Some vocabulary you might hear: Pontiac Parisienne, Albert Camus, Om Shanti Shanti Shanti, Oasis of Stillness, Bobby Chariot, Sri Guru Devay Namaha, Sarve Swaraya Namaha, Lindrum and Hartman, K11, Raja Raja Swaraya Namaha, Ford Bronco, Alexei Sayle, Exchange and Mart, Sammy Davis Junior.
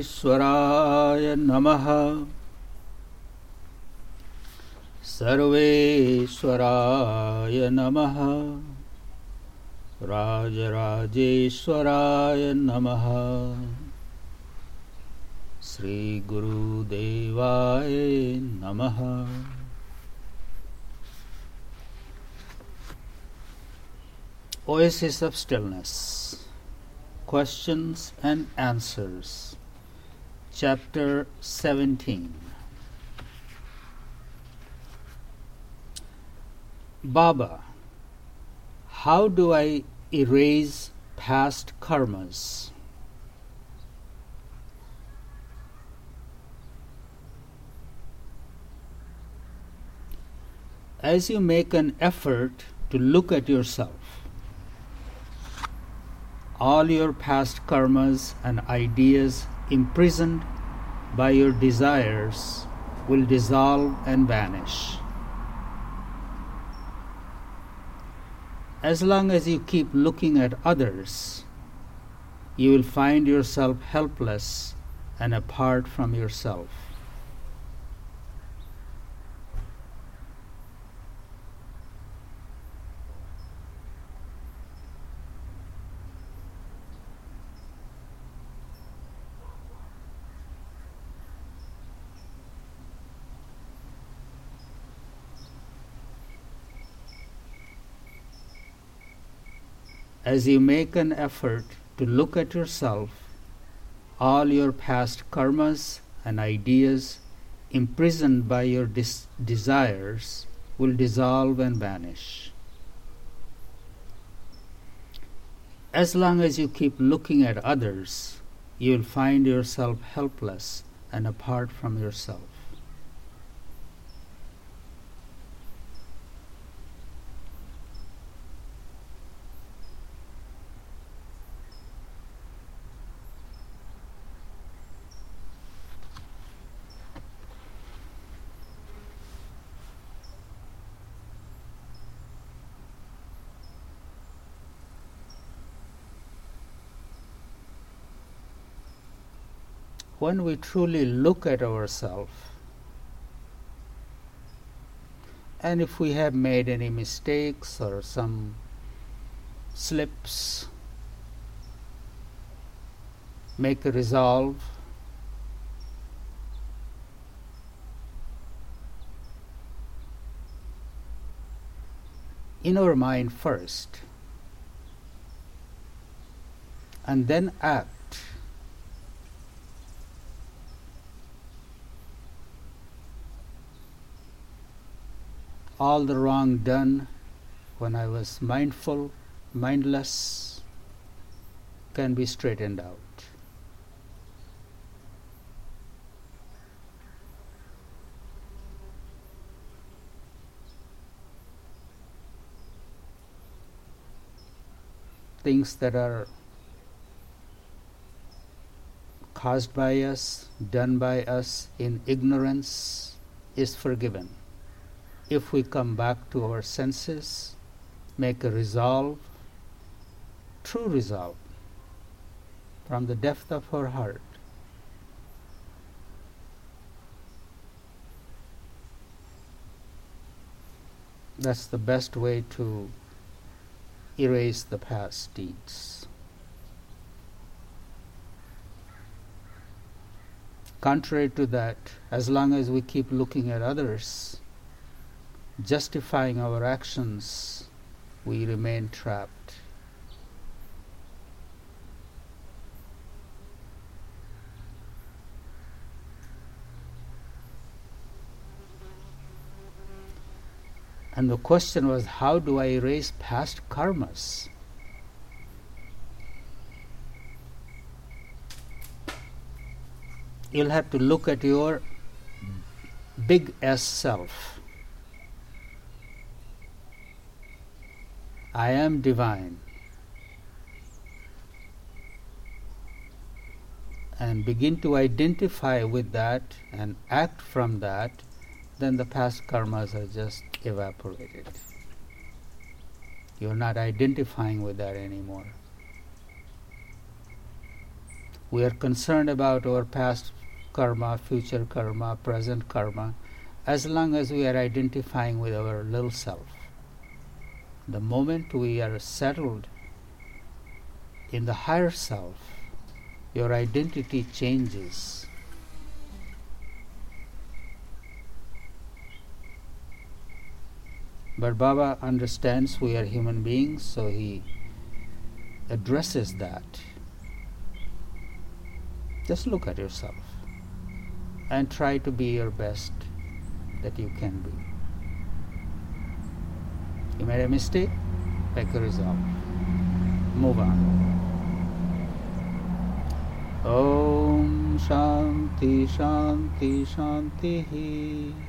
Swaraya Namaha. Sarve Swaraya Namaha. Raja Raja Swaraya Namaha. Sri Guru Devay Namaha. Oasis of Stillness. Questions and Answers. Chapter 17. Baba, how do I erase past karmas? As you make an effort to look at yourself, all your past karmas and ideas imprisoned by your desires will dissolve and vanish. As long as you keep looking at others, you will find yourself helpless and apart from yourself. As you make an effort to look at yourself, all your past karmas and ideas imprisoned by your desires will dissolve and vanish. As long as you keep looking at others, you will find yourself helpless and apart from yourself. When we truly look at ourselves, and if we have made any mistakes or some slips, make a resolve in our mind first, and then act. All the wrong done when I was mindless, can be straightened out. Things that are caused by us, done by us in ignorance is forgiven. If we come back to our senses, make a resolve, true resolve, from the depth of our heart. That's the best way to erase the past deeds. Contrary to that, as long as we keep looking at others, justifying our actions, we remain trapped. And the question was, how do I erase past karmas? You'll have to look at your big S self. I am divine, and begin to identify with that and act from that, then the past karmas are just evaporated. You're not identifying with that anymore. We are concerned about our past karma, future karma, present karma, as long as we are identifying with our little self. The moment we are settled in the higher self, your identity changes. But Baba understands we are human beings, so he addresses that. Just look at yourself and try to be your best that you can be. You made a mistake, take a resolve. Move on. Om Shanti Shanti Shanti.